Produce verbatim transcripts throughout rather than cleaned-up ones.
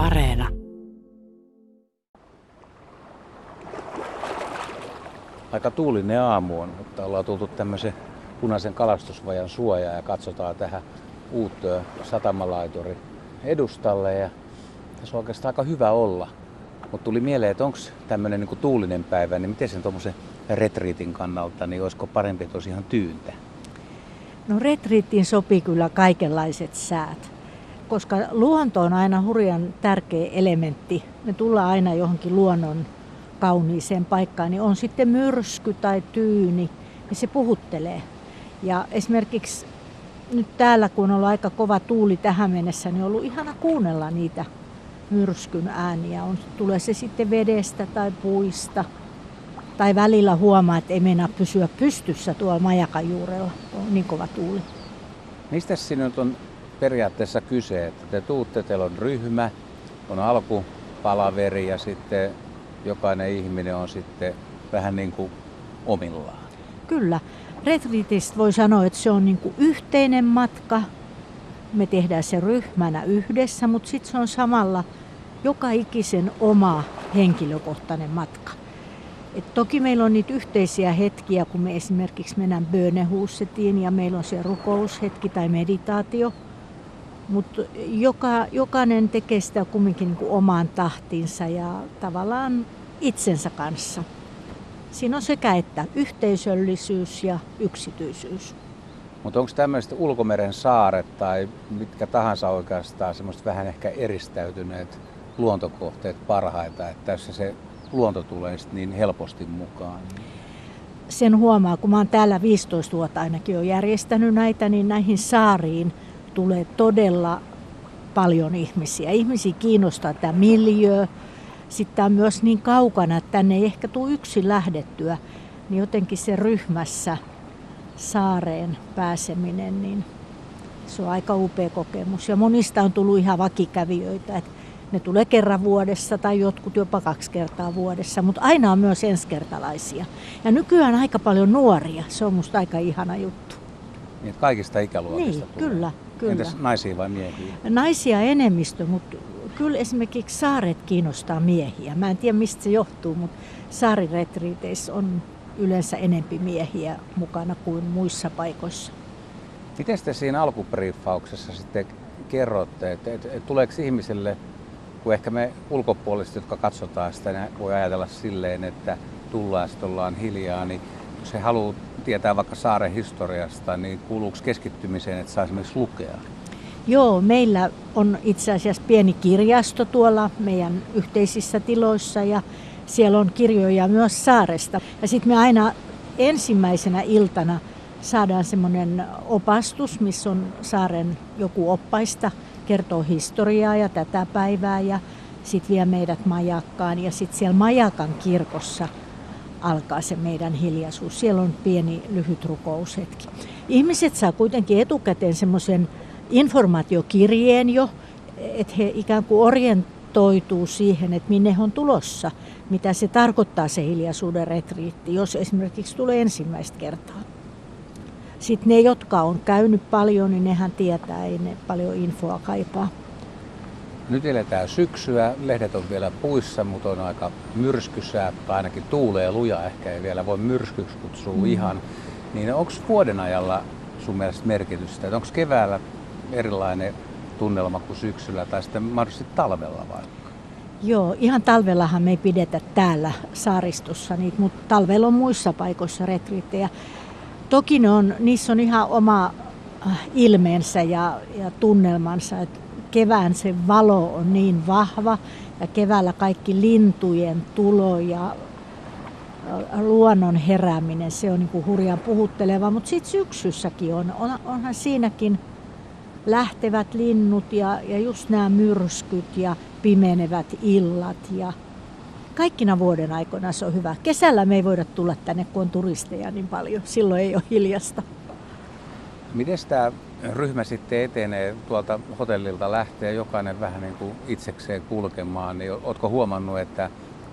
Areena. Aika tuulinen aamu on, mutta ollaan tultu tämmöisen punaisen kalastusvajan suojaan ja katsotaan tähän Utöön satamalaiturin edustalle. Ja tässä on oikeastaan aika hyvä olla, mutta tuli mieleen, että onko tämmöinen niin tuulinen päivä, niin miten sen tuommoisen retriitin kannalta, niin olisiko parempi, että olisi ihan tyyntä? No retriittiin sopii kyllä kaikenlaiset säät, koska luonto on aina hurjan tärkeä elementti. Me tullaan aina johonkin luonnon kauniiseen paikkaan, niin on sitten myrsky tai tyyni, niin se puhuttelee. Ja esimerkiksi nyt täällä, kun on ollut aika kova tuuli tähän mennessä, niin on ollut ihana kuunnella niitä myrskyn ääniä. On, tulee se sitten vedestä tai puista. Tai välillä huomaa, että ei meinaa pysyä pystyssä tuolla majakan juurella. On niin kova tuuli. Mistä sinä on periaatteessa kyse? Että te tuutte, teillä on ryhmä, on alkupalaveri ja sitten jokainen ihminen on sitten vähän niin kuin omillaan. Kyllä. Retriitistä voi sanoa, että se on niin kuin yhteinen matka. Me tehdään se ryhmänä yhdessä, mutta sitten se on samalla joka ikisen oma henkilökohtainen matka. Et toki meillä on niitä yhteisiä hetkiä, kun me esimerkiksi mennään Böhnehusetiin ja meillä on se rukoushetki tai meditaatio. Mutta joka, jokainen tekee sitä kumminkin niin kuin omaan tahtiinsa ja tavallaan itsensä kanssa. Siinä on sekä että yhteisöllisyys ja yksityisyys. Mutta onko tämmöiset ulkomeren saaret tai mitkä tahansa oikeastaan semmoiset vähän ehkä eristäytyneet luontokohteet parhaita, että tässä se luonto tulee niin helposti mukaan? Sen huomaa, kun mä oon täällä viisitoista vuotta ainakin jo järjestänyt näitä, niin näihin saariin tulee todella paljon ihmisiä. Ihmisiä kiinnostaa tämä miljöö. Sitten tämä on myös niin kaukana, että tänne ei ehkä tule yksin lähdettyä, niin jotenkin se ryhmässä saareen pääseminen, niin se on aika upea kokemus. Ja monista on tullut ihan vakikävijöitä, että ne tulee kerran vuodessa tai jotkut jopa kaksi kertaa vuodessa, mutta aina on myös ensikertalaisia. Ja nykyään aika paljon nuoria, se on musta aika ihana juttu. Niin, kaikista ikäluokista niin, tulee. Kyllä, kyllä. Entäs naisia vai miehiä? Naisia enemmistö, mutta kyllä esimerkiksi saaret kiinnostaa miehiä. Mä en tiedä mistä se johtuu, mutta saariretriiteissä on yleensä enempi miehiä mukana kuin muissa paikoissa. Miten te siinä alkubriiffauksessa sitten kerrotte, että et, et, tuleeko ihmiselle, kun ehkä me ulkopuoliset, jotka katsotaan sitä, ne voi ajatella silleen, että tullaan ja ollaan hiljaa, niin jos he haluaa tietää vaikka saaren historiasta, niin kuuluuko keskittymiseen, että saa esimerkiksi lukea? Joo, meillä on itse asiassa pieni kirjasto tuolla meidän yhteisissä tiloissa ja siellä on kirjoja myös saaresta. Ja sitten me aina ensimmäisenä iltana saadaan semmoinen opastus, missä on saaren joku oppaista, kertoo historiaa ja tätä päivää ja sitten vie meidät majakkaan ja sitten siellä majakan kirkossa alkaa se meidän hiljaisuus. Siellä on pieni lyhyt rukoushetki. Ihmiset saa kuitenkin etukäteen semmoisen informaatiokirjeen jo, että he ikään kuin orientoituu siihen, että minne he on tulossa, mitä se tarkoittaa se hiljaisuuden retriitti, jos esimerkiksi tulee ensimmäistä kertaa. Sitten ne, jotka on käynyt paljon, niin nehän tietää, ei ne paljon infoa kaipaa. Nyt eletään syksyä, lehdet on vielä puissa, mutta on aika myrskysää, tai ainakin tuulee luja, ehkä ei vielä voi myrskyksi kutsua mm. ihan. Niin onko vuoden ajalla sun mielestä merkitystä? Onko keväällä erilainen tunnelma kuin syksyllä tai sitten mahdollisesti talvella vaikka? Joo, ihan talvellahan me ei pidetä täällä saaristossa niitä, mutta talvella on muissa paikoissa retriittejä. Toki ne on, niissä on ihan oma ilmeensä ja, ja tunnelmansa, että kevään se valo on niin vahva ja keväällä kaikki lintujen tulo ja luonnon herääminen, se on niin kuin hurjan puhutteleva, mutta sitten syksyssäkin on, onhan siinäkin lähtevät linnut ja, ja just nämä myrskyt ja pimenevät illat ja kaikkina vuoden aikoina se on hyvä. Kesällä me ei voida tulla tänne, kun on turisteja niin paljon. Silloin ei ole hiljasta. Miten tämä ryhmä sitten etenee? Tuolta hotellilta lähtee jokainen vähän niin kuin itsekseen kulkemaan. Niin oletko huomannut, että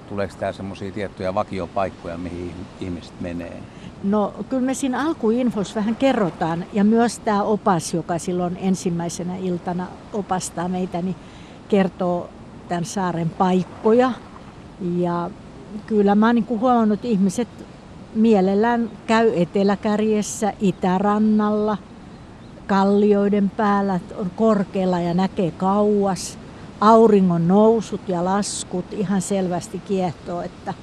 tuleeko täällä semmoisia tiettyjä vakiopaikkoja, mihin ihmiset menee? No kyllä me siinä alkuinfossa vähän kerrotaan. Ja myös tämä opas, joka silloin ensimmäisenä iltana opastaa meitä, niin kertoo tämän saaren paikkoja. Ja kyllä mä oon niin kuin huomannut, että ihmiset mielellään käy eteläkärjessä, itärannalla, kallioiden päällä, on korkealla ja näkee kauas. Auringon nousut ja laskut ihan selvästi kiehtoo, että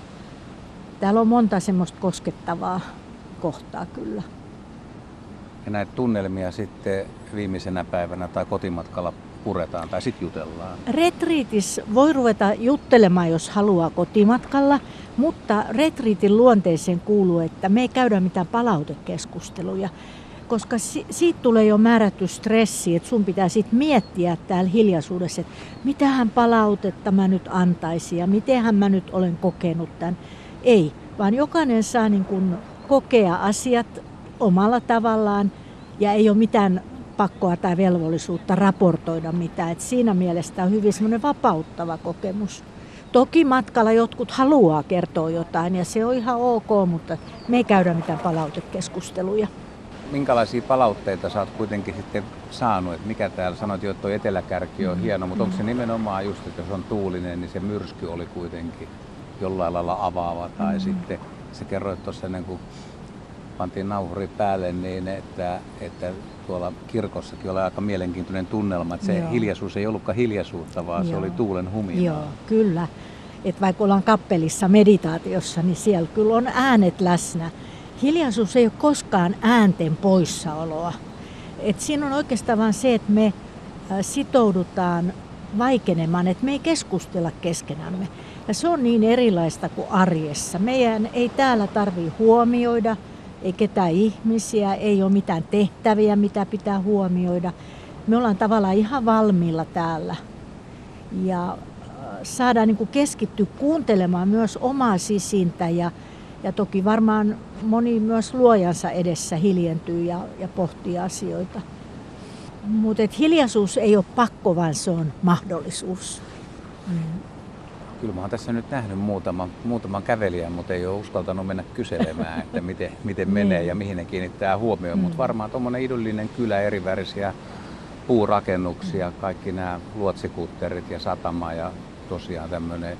täällä on monta semmoista koskettavaa kohtaa kyllä. Ja näitä tunnelmia sitten viimeisenä päivänä tai kotimatkalla puretaan tai sitten jutellaan? Retriitissä voi ruveta juttelemaan, jos haluaa kotimatkalla, mutta retriitin luonteeseen kuuluu, että me ei käydä mitään palautekeskusteluja, koska siitä tulee jo määrätty stressi, että sun pitää sitten miettiä täällä hiljaisuudessa, että mitähän palautetta mä nyt antaisin ja mitenhän mä nyt olen kokenut tämän. Ei, vaan jokainen saa niin kun kokea asiat omalla tavallaan ja ei ole mitään pakkoa tai velvollisuutta raportoida mitään. Et siinä mielessä on hyvin semmoinen vapauttava kokemus. Toki matkalla jotkut haluaa kertoa jotain ja se on ihan ok, mutta me ei käydä mitään palautekeskusteluja. Minkälaisia palautteita sä oot kuitenkin sitten saanut? Et mikä täällä, sanoit jo, että tuo eteläkärki on hieno, mutta onko se nimenomaan just, että jos on tuulinen, niin se myrsky oli kuitenkin jollain lailla avaava? Tai mm. sitten sä kerroit tuossa ennen kuin pantiin nauhuri päälle, niin että, että tuolla kirkossakin oli aika mielenkiintoinen tunnelma, että se Joo. hiljaisuus ei ollutkaan hiljaisuutta, vaan Joo. se oli tuulen huminaa. Joo, kyllä. Et vaikka ollaan kappelissa meditaatiossa, niin siellä kyllä on äänet läsnä. Hiljaisuus ei ole koskaan äänten poissaoloa. Et siinä on oikeastaan vaan se, että me sitoudutaan vaikenemaan, että me ei keskustella keskenämme. Ja se on niin erilaista kuin arjessa. Meidän ei täällä tarvitse huomioida, ei ketään ihmisiä, ei ole mitään tehtäviä, mitä pitää huomioida. Me ollaan tavallaan ihan valmiilla täällä. Ja saadaan niin kuin keskittyä kuuntelemaan myös omaa sisintä ja Ja toki varmaan moni myös luojansa edessä hiljentyy ja, ja pohtii asioita. Mutta hiljaisuus ei ole pakko, vaan se on mahdollisuus. Mm. Kyllä mä oon tässä nyt nähnyt muutaman, muutaman kävelijän, mutta ei ole uskaltanut mennä kyselemään, että miten, miten menee ja mihin ne kiinnittää huomioon. Mm. Mutta varmaan tuommoinen idyllinen kylä, erivärisiä puurakennuksia, kaikki nämä luotsikuutterit ja satama ja tosiaan tämmöinen...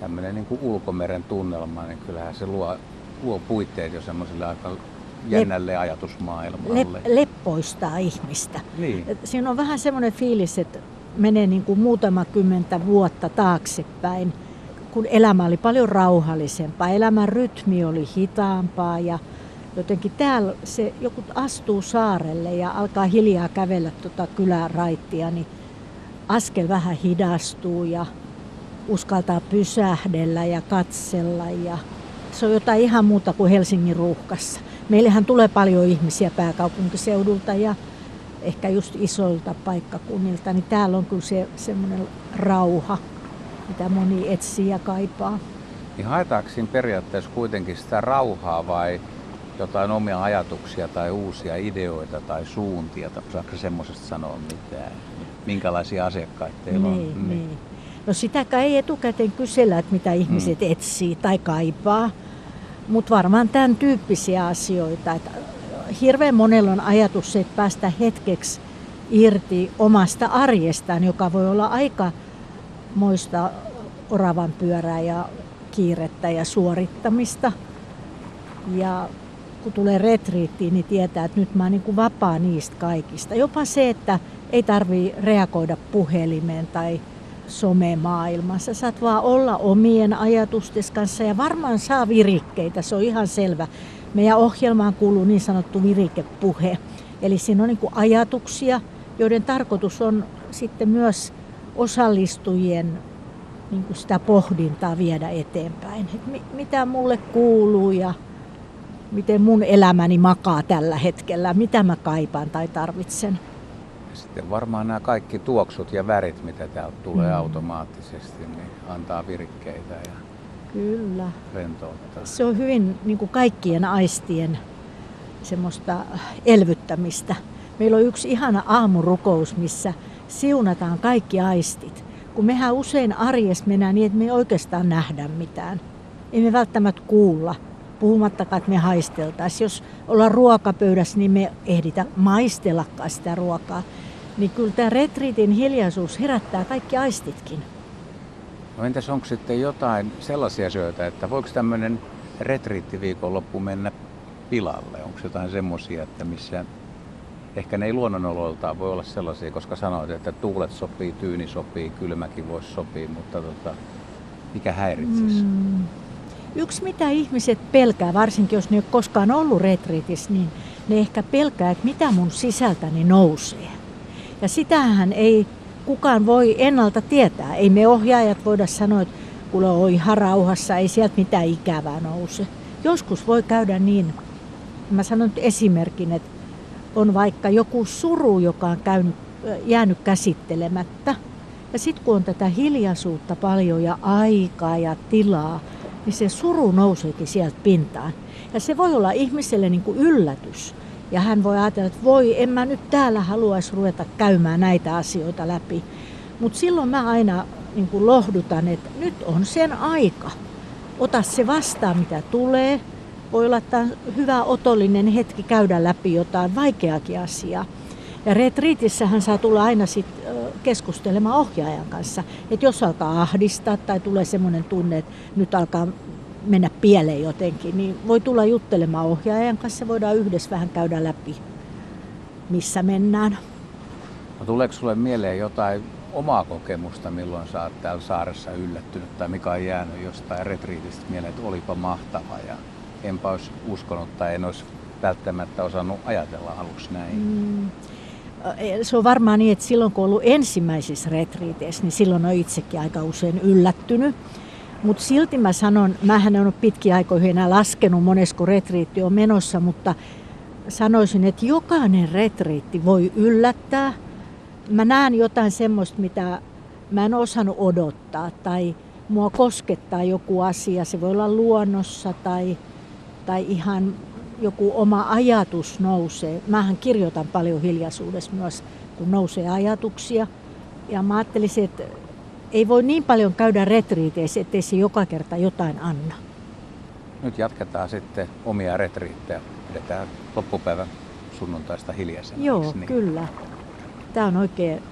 Tämmöinen niin kuin ulkomeren tunnelma, niin kyllähän se luo, luo puitteet jo semmoiselle aika jännälle Lep, ajatusmaailmalle. Lep, leppoistaa ihmistä. Niin. Siinä on vähän semmoinen fiilis, että menee niin kuin muutama kymmentä vuotta taaksepäin, kun elämä oli paljon rauhallisempaa. Elämän rytmi oli hitaampaa ja jotenkin täällä se joku astuu saarelle ja alkaa hiljaa kävellä tota kylän raittia, niin askel vähän hidastuu ja uskaltaa pysähdellä ja katsella. Ja se on jotain ihan muuta kuin Helsingin ruuhkassa. Meillähän tulee paljon ihmisiä pääkaupunkiseudulta ja ehkä just isoilta paikkakunnilta. Niin täällä on kyllä se, semmoinen rauha, mitä moni etsii ja kaipaa. Niin haetaanko siinä periaatteessa kuitenkin sitä rauhaa vai jotain omia ajatuksia tai uusia ideoita tai suuntia? Saatko semmoisesta sanoa mitään? Minkälaisia asiakkaita teillä niin, on? Niin. Niin. No sitäkään ei etukäteen kysellä, että mitä ihmiset mm. etsii tai kaipaa, mutta varmaan tämän tyyppisiä asioita. Että hirveän monella on ajatus, että päästä hetkeksi irti omasta arjestaan, joka voi olla aika moista oravan pyörää ja kiirettä ja suorittamista. Ja kun tulee retriittiin, niin tietää, että nyt mä oon niin kuin vapaa niistä kaikista. Jopa se, että ei tarvitse reagoida puhelimeen tai... somemaailmassa. Saat vaan olla omien ajatustes kanssa ja varmaan saa virikkeitä, se on ihan selvä. Meidän ohjelmaan kuuluu niin sanottu virikepuhe. Eli siinä on niin kuin ajatuksia, joiden tarkoitus on sitten myös osallistujien niin kuin sitä pohdintaa viedä eteenpäin. Et mi- mitä mulle kuuluu ja miten mun elämäni makaa tällä hetkellä, mitä mä kaipaan tai tarvitsen. Sitten varmaan nämä kaikki tuoksut ja värit, mitä täältä tulee mm. automaattisesti, niin antaa virikkeitä ja Kyllä. rentouttaa. Se on hyvin niin kuin kaikkien aistien semmoista elvyttämistä. Meillä on yksi ihana aamurukous, missä siunataan kaikki aistit. Kun mehän usein arjessa mennään niin, että me ei oikeastaan nähdä mitään. Ei me välttämättä kuulla. Puhumattakaan, että me haisteltaisiin. Jos ollaan ruokapöydässä, niin me ehditä maistellakaan sitä ruokaa. Niin kyllä tämä retriitin hiljaisuus herättää kaikki aistitkin. No entäs onko sitten jotain sellaisia syötä, että voiko tämmöinen retriittiviikonloppu mennä pilalle? Onko jotain semmoisia, että missä ehkä ne ei luonnonoloiltaan voi olla sellaisia, koska sanoit, että tuulet sopii, tyyni sopii, kylmäkin voisi sopii, mutta tota, mikä häiritsisi? Mm. Yksi mitä ihmiset pelkää, varsinkin jos ne ei ole koskaan ollut retriitissä, niin ne ehkä pelkää, että mitä mun sisältäni nousee. Ja sitähän ei kukaan voi ennalta tietää. Ei me ohjaajat voida sanoa, että kuule oi harauhassa, ei sieltä mitään ikävää nouse. Joskus voi käydä niin, mä sanon nyt esimerkin, että on vaikka joku suru, joka on käynyt, jäänyt käsittelemättä. Ja sitten kun on tätä hiljaisuutta paljon ja aikaa ja tilaa, niin se suru nouseekin sieltä pintaan. Ja se voi olla ihmiselle niin kuin yllätys. Ja hän voi ajatella, että voi, en mä nyt täällä haluaisi ruveta käymään näitä asioita läpi. Mutta silloin mä aina niin kuin lohdutan, että nyt on sen aika. Ota se vastaan, mitä tulee. Voi olla hyvä otollinen hetki käydä läpi jotain vaikeakin asiaa. Ja retriitissähän saa tulla aina sit keskustelemaan ohjaajan kanssa. Että jos alkaa ahdistaa tai tulee semmoinen tunne, että nyt alkaa mennä pieleen jotenkin, niin voi tulla juttelemaan ohjaajan kanssa. Voidaan yhdessä vähän käydä läpi, missä mennään. No, tuleeko sulle mieleen jotain omaa kokemusta, milloin sä oot täällä saaressa yllättynyt tai mikä on jäänyt jostain retriitistä mieleen, että olipa mahtava ja enpä olisi uskonut tai en olisi välttämättä osannut ajatella aluksi näin? Mm. Se on varmaan niin, että silloin kun on ollut ensimmäisissä retriiteissä, niin silloin on itsekin aika usein yllättynyt. Mutta silti mä sanon, mähän en ole pitkiä aikoihin enää laskenut monesko retriitti on menossa, mutta sanoisin, että jokainen retriitti voi yllättää. Mä näen jotain semmoista, mitä mä en osannut odottaa tai mua koskettaa joku asia. Se voi olla luonnossa tai, tai ihan joku oma ajatus nousee. Mähän kirjoitan paljon hiljaisuudessa myös, kun nousee ajatuksia. Ja mä ajattelisin, että ei voi niin paljon käydä retriiteissä, ettei se joka kerta jotain anna. Nyt jatketaan sitten omia retriittejä. Pidetään loppupäivän sunnuntaista hiljaisena. Joo, niin? Kyllä. Tämä on oikein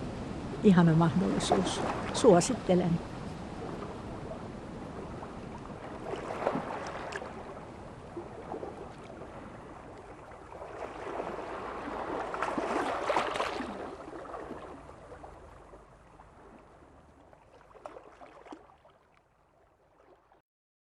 ihana mahdollisuus. Suosittelen.